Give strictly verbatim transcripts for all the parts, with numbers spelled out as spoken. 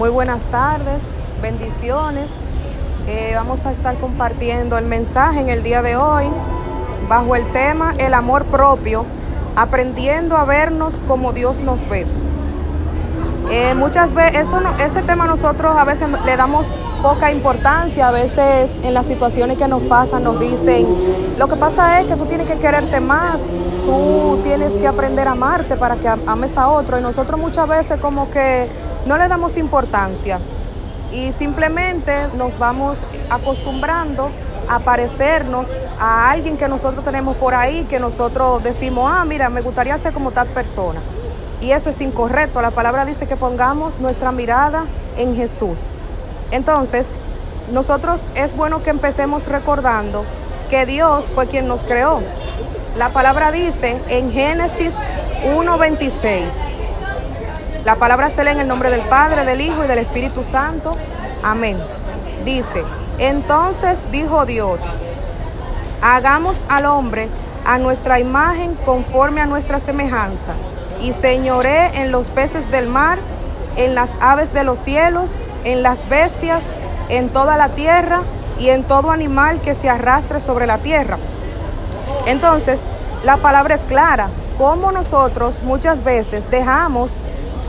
Muy buenas tardes, bendiciones. Eh, vamos a estar compartiendo el mensaje en el día de hoy bajo el tema el amor propio, aprendiendo a vernos como Dios nos ve. Eh, muchas veces eso no, ese tema nosotros a veces le damos poca importancia. A veces en las situaciones que nos pasan nos dicen, lo que pasa es que tú tienes que quererte más, tú tienes que aprender a amarte para que ames a otro, y nosotros muchas veces como que no le damos importancia y simplemente nos vamos acostumbrando a parecernos a alguien que nosotros tenemos por ahí, que nosotros decimos, ah, mira, me gustaría ser como tal persona. Y eso es incorrecto. La palabra dice que pongamos nuestra mirada en Jesús. Entonces, nosotros es bueno que empecemos recordando que Dios fue quien nos creó. La palabra dice en Génesis uno veintiséis. La palabra se lee en el nombre del Padre, del Hijo y del Espíritu Santo. Amén. Dice, entonces dijo Dios, hagamos al hombre a nuestra imagen conforme a nuestra semejanza. Y señoré en los peces del mar, en las aves de los cielos, en las bestias, en toda la tierra y en todo animal que se arrastre sobre la tierra. Entonces, la palabra es clara, como nosotros muchas veces dejamos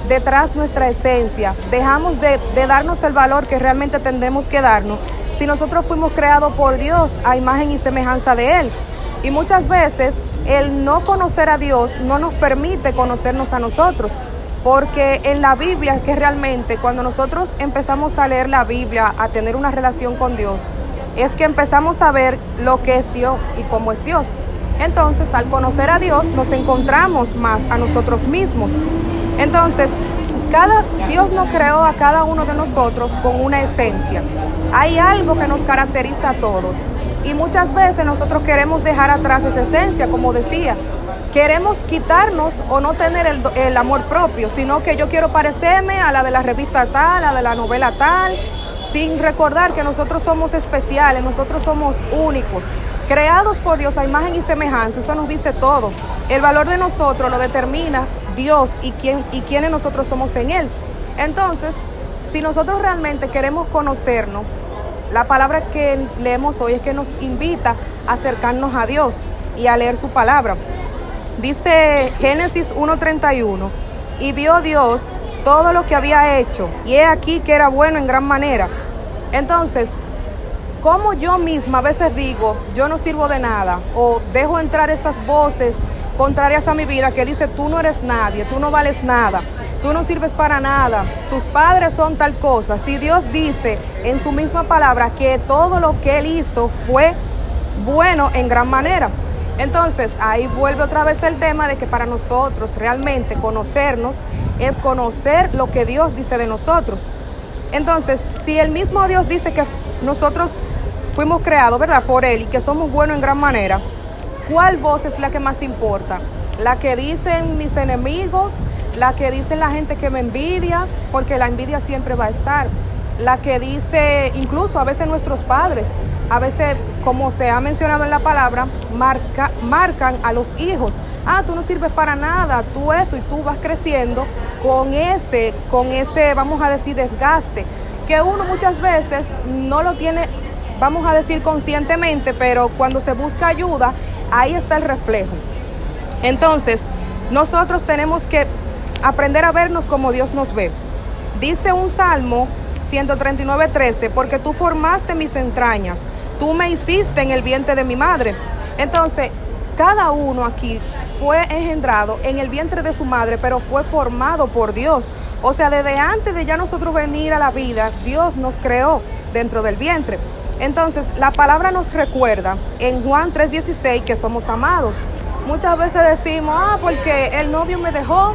detrás nuestra esencia, dejamos de, de darnos el valor que realmente tendremos que darnos, si nosotros fuimos creados por Dios a imagen y semejanza de Él. Y muchas veces el no conocer a Dios no nos permite conocernos a nosotros, porque en la Biblia es que realmente cuando nosotros empezamos a leer la Biblia, a tener una relación con Dios, es que empezamos a ver lo que es Dios y cómo es Dios. Entonces, al conocer a Dios, nos encontramos más a nosotros mismos. Entonces, cada, Dios nos creó a cada uno de nosotros con una esencia. Hay algo que nos caracteriza a todos. Y muchas veces nosotros queremos dejar atrás esa esencia, como decía. Queremos quitarnos o no tener el, el amor propio, sino que yo quiero parecerme a la de la revista tal, a la de la novela tal, sin recordar que nosotros somos especiales, nosotros somos únicos, creados por Dios a imagen y semejanza. Eso nos dice todo. El valor de nosotros lo determina Dios y, quién, y quiénes nosotros somos en Él. Entonces, si nosotros realmente queremos conocernos, la palabra que leemos hoy es que nos invita a acercarnos a Dios y a leer su palabra. Dice Génesis uno treinta y uno, y vio Dios todo lo que había hecho, y he aquí que era bueno en gran manera. Entonces, como yo misma a veces digo, yo no sirvo de nada, o dejo entrar esas voces contrarias a mi vida que dice, tú no eres nadie, tú no vales nada, tú no sirves para nada, tus padres son tal cosa. Si Dios dice en su misma palabra que todo lo que Él hizo fue bueno en gran manera, entonces ahí vuelve otra vez el tema de que para nosotros realmente conocernos es conocer lo que Dios dice de nosotros. Entonces, si el mismo Dios dice que nosotros fuimos creados, ¿verdad?, por Él y que somos buenos en gran manera, ¿cuál voz es la que más importa? La que dicen mis enemigos, la que dice la gente que me envidia, porque la envidia siempre va a estar. La que dice, incluso a veces nuestros padres, a veces, como se ha mencionado en la palabra, marca, marcan a los hijos. Ah, tú no sirves para nada, tú esto, y tú vas creciendo con ese, con ese, vamos a decir, desgaste, que uno muchas veces no lo tiene, vamos a decir, conscientemente, pero cuando se busca ayuda, ahí está el reflejo. Entonces, nosotros tenemos que aprender a vernos como Dios nos ve. Dice un salmo ciento treinta y nueve, trece, porque tú formaste mis entrañas, tú me hiciste en el vientre de mi madre. Entonces, cada uno aquí fue engendrado en el vientre de su madre, pero fue formado por Dios. O sea, desde antes de ya nosotros venir a la vida, Dios nos creó dentro del vientre. Entonces, la palabra nos recuerda en Juan tres dieciséis que somos amados. Muchas veces decimos, ah, porque el novio me dejó,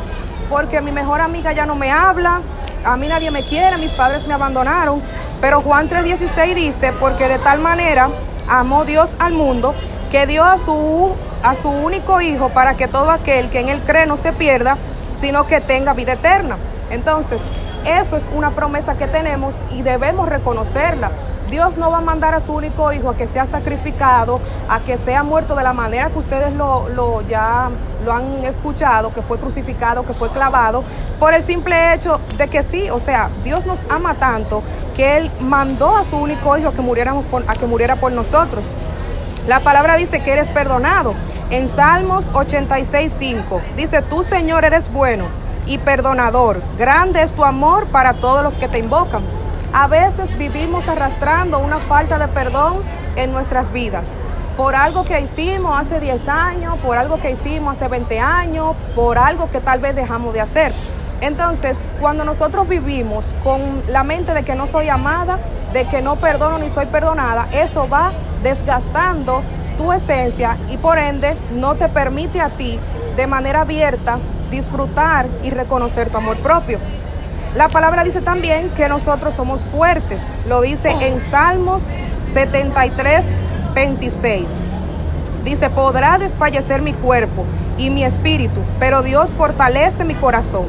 porque mi mejor amiga ya no me habla, a mí nadie me quiere, mis padres me abandonaron. Pero Juan tres dieciséis dice, porque de tal manera amó Dios al mundo, que dio a su, a su único hijo, para que todo aquel que en él cree no se pierda, sino que tenga vida eterna. Entonces, eso es una promesa que tenemos y debemos reconocerla. Dios no va a mandar a su único hijo a que sea sacrificado, a que sea muerto de la manera que ustedes lo, lo ya lo han escuchado, que fue crucificado, que fue clavado, por el simple hecho de que sí, o sea, Dios nos ama tanto que Él mandó a su único hijo a que, muriéramos por, a que muriera por nosotros. La palabra dice que eres perdonado. En Salmos ochenta y seis, cinco dice: tú, Señor, eres bueno y perdonador, grande es tu amor para todos los que te invocan. A veces vivimos arrastrando una falta de perdón en nuestras vidas, por algo que hicimos hace diez años, por algo que hicimos hace veinte años, por algo que tal vez dejamos de hacer. Entonces, cuando nosotros vivimos con la mente de que no soy amada, de que no perdono ni soy perdonada, eso va desgastando tu esencia y por ende no te permite a ti de manera abierta disfrutar y reconocer tu amor propio. La palabra dice también que nosotros somos fuertes, lo dice en Salmos setenta y tres, veintiséis. Dice: podrá desfallecer mi cuerpo y mi espíritu, pero Dios fortalece mi corazón.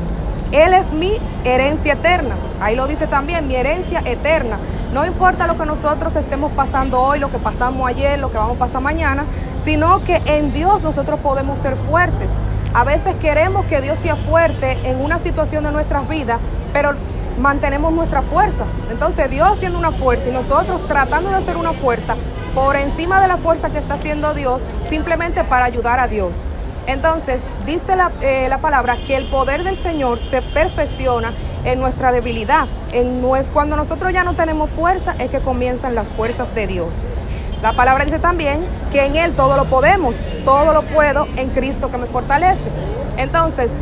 Él es mi herencia eterna. Ahí lo dice también, mi herencia eterna. No importa lo que nosotros estemos pasando hoy, lo que pasamos ayer, lo que vamos a pasar mañana, sino que en Dios nosotros podemos ser fuertes. A veces queremos que Dios sea fuerte en una situación de nuestras vidas, pero mantenemos nuestra fuerza. Entonces, Dios haciendo una fuerza y nosotros tratando de hacer una fuerza por encima de la fuerza que está haciendo Dios, simplemente para ayudar a Dios. Entonces, dice la, eh, la palabra que el poder del Señor se perfecciona en nuestra debilidad. En nuestro, cuando nosotros ya no tenemos fuerza, es que comienzan las fuerzas de Dios. La palabra dice también que en Él todo lo podemos, todo lo puedo en Cristo que me fortalece. Entonces,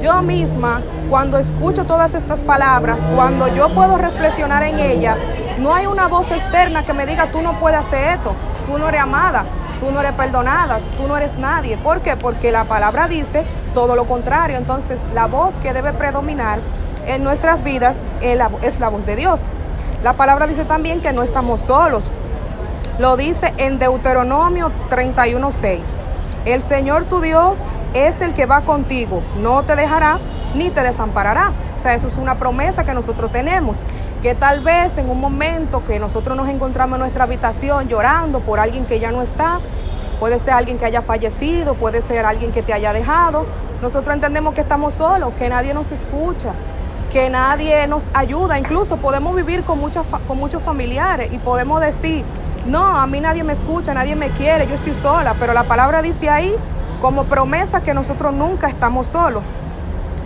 yo misma, cuando escucho todas estas palabras, cuando yo puedo reflexionar en ellas, no hay una voz externa que me diga: tú no puedes hacer esto, tú no eres amada, tú no eres perdonada, tú no eres nadie. ¿Por qué? Porque la palabra dice todo lo contrario. Entonces, la voz que debe predominar en nuestras vidas es la voz de Dios. La palabra dice también que no estamos solos. Lo dice en Deuteronomio treinta y uno, seis. El Señor tu Dios es el que va contigo, no te dejará ni te desamparará. O sea, eso es una promesa que nosotros tenemos, que tal vez en un momento que nosotros nos encontramos en nuestra habitación llorando por alguien que ya no está, puede ser alguien que haya fallecido, puede ser alguien que te haya dejado, nosotros entendemos que estamos solos, que nadie nos escucha, que nadie nos ayuda. Incluso podemos vivir con, muchas, con muchos familiares y podemos decir: no, a mí nadie me escucha, nadie me quiere, yo estoy sola. Pero la palabra dice ahí como promesa que nosotros nunca estamos solos.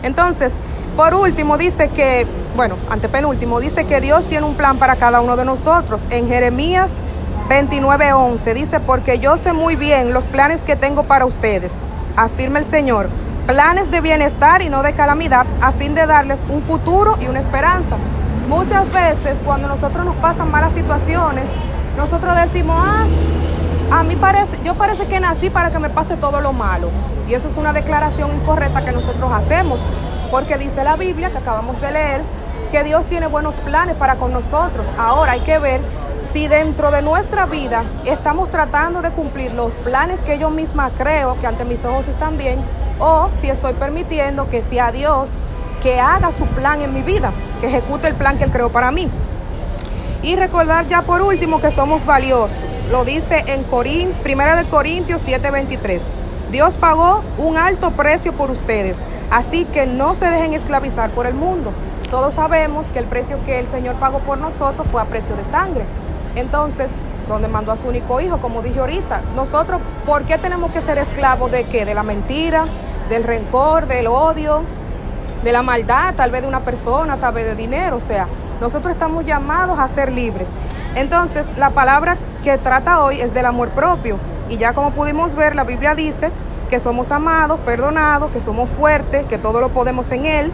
Entonces, por último dice que, bueno, antepenúltimo, dice que Dios tiene un plan para cada uno de nosotros. En Jeremías veintinueve, once dice: porque yo sé muy bien los planes que tengo para ustedes, afirma el Señor, planes de bienestar y no de calamidad, a fin de darles un futuro y una esperanza. Muchas veces cuando nosotros nos pasan malas situaciones, nosotros decimos: ah, a mí parece, yo parece que nací para que me pase todo lo malo. Y eso es una declaración incorrecta que nosotros hacemos, porque dice la Biblia, que acabamos de leer, que Dios tiene buenos planes para con nosotros. Ahora hay que ver si dentro de nuestra vida estamos tratando de cumplir los planes que yo misma creo que ante mis ojos están bien, o si estoy permitiendo que sea Dios que haga su plan en mi vida, que ejecute el plan que Él creó para mí. Y recordar ya por último que somos valiosos. Lo dice en Corín, Primera de Corintios siete, veintitrés. Dios pagó un alto precio por ustedes, así que no se dejen esclavizar por el mundo. Todos sabemos que el precio que el Señor pagó por nosotros fue a precio de sangre. Entonces, donde mandó a su único hijo, como dije ahorita, nosotros, ¿por qué tenemos que ser esclavos de qué? De la mentira, del rencor, del odio, de la maldad, tal vez de una persona, tal vez de dinero. O sea, nosotros estamos llamados a ser libres. Entonces, la palabra que trata hoy es del amor propio. Y ya como pudimos ver, la Biblia dice que somos amados, perdonados, que somos fuertes, que todo lo podemos en Él,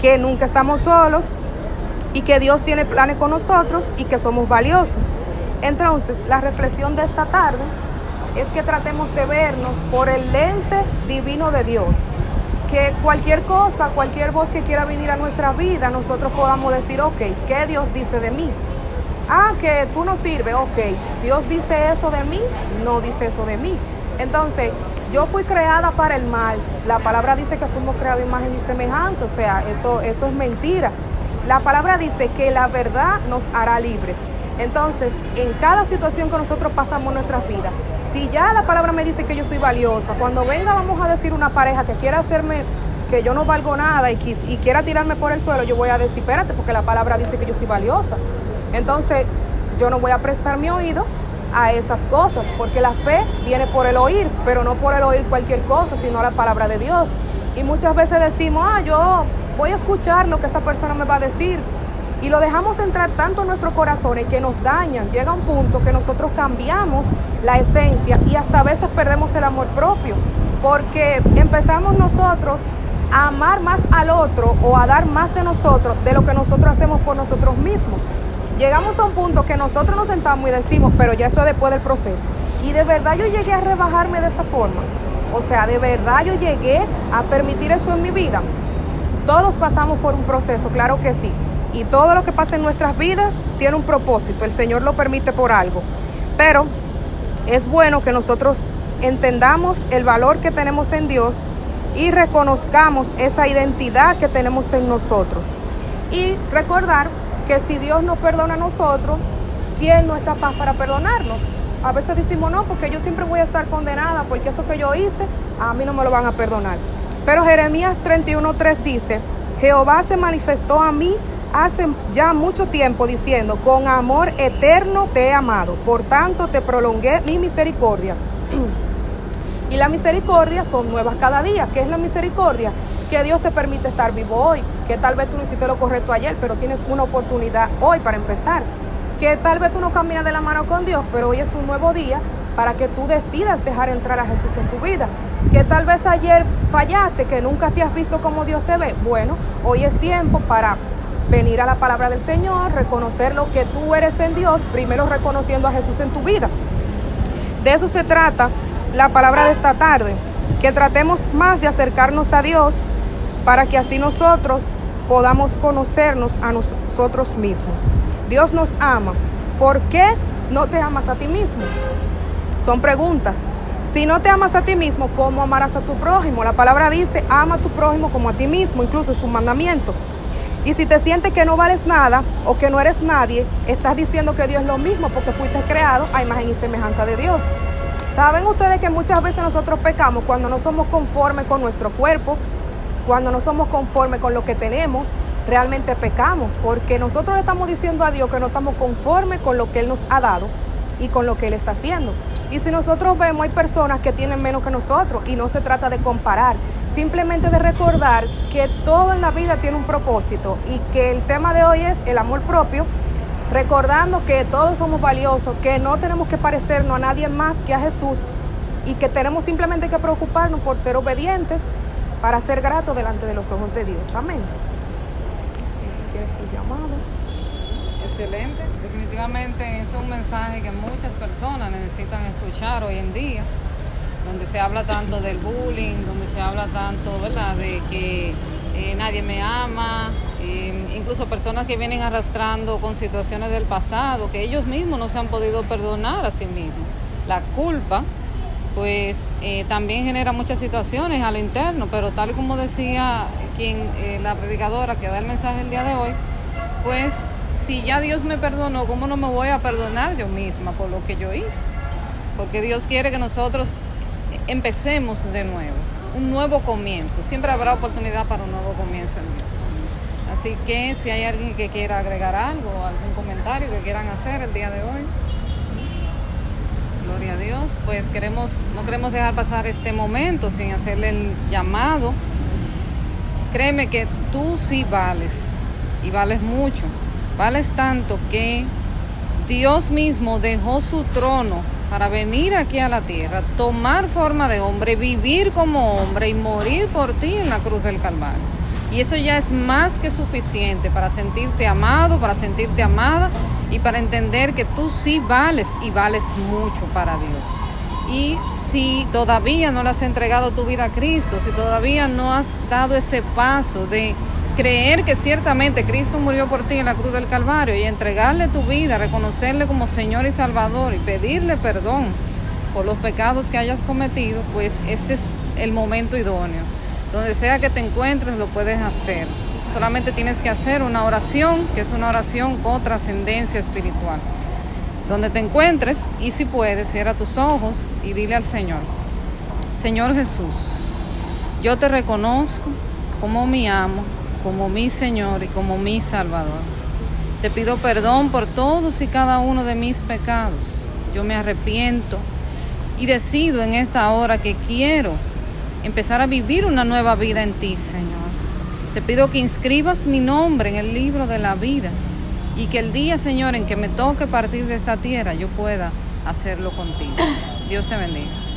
que nunca estamos solos y que Dios tiene planes con nosotros y que somos valiosos. Entonces, la reflexión de esta tarde es que tratemos de vernos por el lente divino de Dios. Que cualquier cosa, cualquier voz que quiera venir a nuestra vida, nosotros podamos decir: ok, ¿qué Dios dice de mí? Ah, que tú no sirves, ok, ¿Dios dice eso de mí? No dice eso de mí. Entonces, yo fui creada para el mal. La palabra dice que fuimos creados en imagen y semejanza, o sea, eso, eso es mentira. La palabra dice que la verdad nos hará libres. Entonces, en cada situación que nosotros pasamos nuestras vidas, si ya la palabra me dice que yo soy valiosa, cuando venga, vamos a decir, una pareja que quiera hacerme que yo no valgo nada y, quis, y quiera tirarme por el suelo, yo voy a decir, espérate, porque la palabra dice que yo soy valiosa. Entonces, yo no voy a prestar mi oído a esas cosas, porque la fe viene por el oír, pero no por el oír cualquier cosa, sino la palabra de Dios. Y muchas veces decimos, ah, yo voy a escuchar lo que esa persona me va a decir, y lo dejamos entrar tanto en nuestros corazones que nos dañan. Llega un punto que nosotros cambiamos la esencia y hasta a veces perdemos el amor propio, porque empezamos nosotros a amar más al otro o a dar más de nosotros de lo que nosotros hacemos por nosotros mismos. Llegamos a un punto que nosotros nos sentamos y decimos, pero ya eso es después del proceso. Y de verdad yo llegué a rebajarme de esa forma. O sea, de verdad yo llegué a permitir eso en mi vida. Todos pasamos por un proceso, claro que sí. Y todo lo que pasa en nuestras vidas tiene un propósito. El Señor lo permite por algo. Pero es bueno que nosotros entendamos el valor que tenemos en Dios y reconozcamos esa identidad que tenemos en nosotros. Y recordar que si Dios nos perdona a nosotros, ¿quién no es capaz para perdonarnos? A veces decimos, no, porque yo siempre voy a estar condenada, porque eso que yo hice, a mí no me lo van a perdonar. Pero Jeremías treinta y uno tres dice, Jehová se manifestó a mí hace ya mucho tiempo diciendo, con amor eterno te he amado, por tanto te prolongué mi misericordia. Y la misericordia son nuevas cada día. ¿Qué es la misericordia? Que Dios te permite estar vivo hoy, que tal vez tú no hiciste lo correcto ayer, pero tienes una oportunidad hoy para empezar. Que tal vez tú no caminas de la mano con Dios, pero hoy es un nuevo día para que tú decidas dejar entrar a Jesús en tu vida. Que tal vez ayer fallaste, que nunca te has visto como Dios te ve. Bueno, hoy es tiempo para venir a la palabra del Señor, reconocer lo que tú eres en Dios, primero reconociendo a Jesús en tu vida. De eso se trata la palabra de esta tarde, que tratemos más de acercarnos a Dios para que así nosotros podamos conocernos a nosotros mismos. Dios nos ama. ¿Por qué no te amas a ti mismo? Son preguntas. Si no te amas a ti mismo, ¿cómo amarás a tu prójimo? La palabra dice, ama a tu prójimo como a ti mismo, incluso es un mandamiento. Y si te sientes que no vales nada o que no eres nadie, estás diciendo que Dios es lo mismo, porque fuiste creado a imagen y semejanza de Dios. Saben ustedes que muchas veces nosotros pecamos cuando no somos conformes con nuestro cuerpo, cuando no somos conformes con lo que tenemos, realmente pecamos, porque nosotros le estamos diciendo a Dios que no estamos conformes con lo que Él nos ha dado y con lo que Él está haciendo. Y si nosotros vemos, hay personas que tienen menos que nosotros, y no se trata de comparar, simplemente de recordar que todo en la vida tiene un propósito y que el tema de hoy es el amor propio, recordando que todos somos valiosos, que no tenemos que parecernos a nadie más que a Jesús y que tenemos simplemente que preocuparnos por ser obedientes para ser gratos delante de los ojos de Dios. Amén. ¿Quieres ser llamado? Excelente. Definitivamente esto es un mensaje que muchas personas necesitan escuchar hoy en día, donde se habla tanto del bullying, donde se habla tanto, ¿verdad?, de que eh, nadie me ama, eh, incluso personas que vienen arrastrando con situaciones del pasado, que ellos mismos no se han podido perdonar a sí mismos. La culpa, pues, eh, también genera muchas situaciones a lo interno, pero tal como decía quien eh, la predicadora que da el mensaje el día de hoy, pues, si ya Dios me perdonó, ¿cómo no me voy a perdonar yo misma por lo que yo hice? Porque Dios quiere que nosotros empecemos de nuevo, un nuevo comienzo. Siempre habrá oportunidad para un nuevo comienzo en Dios. Así que si hay alguien que quiera agregar algo, algún comentario que quieran hacer el día de hoy, gloria a Dios, pues queremos, no queremos dejar pasar este momento sin hacerle el llamado. Créeme que tú sí vales, y vales mucho, vales tanto que Dios mismo dejó su trono para venir aquí a la tierra, tomar forma de hombre, vivir como hombre y morir por ti en la cruz del Calvario. Y eso ya es más que suficiente para sentirte amado, para sentirte amada y para entender que tú sí vales, y vales mucho para Dios. Y si todavía no le has entregado tu vida a Cristo, si todavía no has dado ese paso de creer que ciertamente Cristo murió por ti en la cruz del Calvario y entregarle tu vida, reconocerle como Señor y Salvador y pedirle perdón por los pecados que hayas cometido, pues este es el momento idóneo. Donde sea que te encuentres lo puedes hacer. Solamente tienes que hacer una oración, que es una oración con trascendencia espiritual. donde te encuentres, y si puedes, cierra tus ojos y dile al Señor: Señor Jesús, yo te reconozco como mi amo, como mi Señor y como mi Salvador. Te pido perdón por todos y cada uno de mis pecados. Yo me arrepiento y decido en esta hora que quiero empezar a vivir una nueva vida en ti, Señor. Te pido que inscribas mi nombre en el libro de la vida y que el día, Señor, en que me toque partir de esta tierra, yo pueda hacerlo contigo. Dios te bendiga.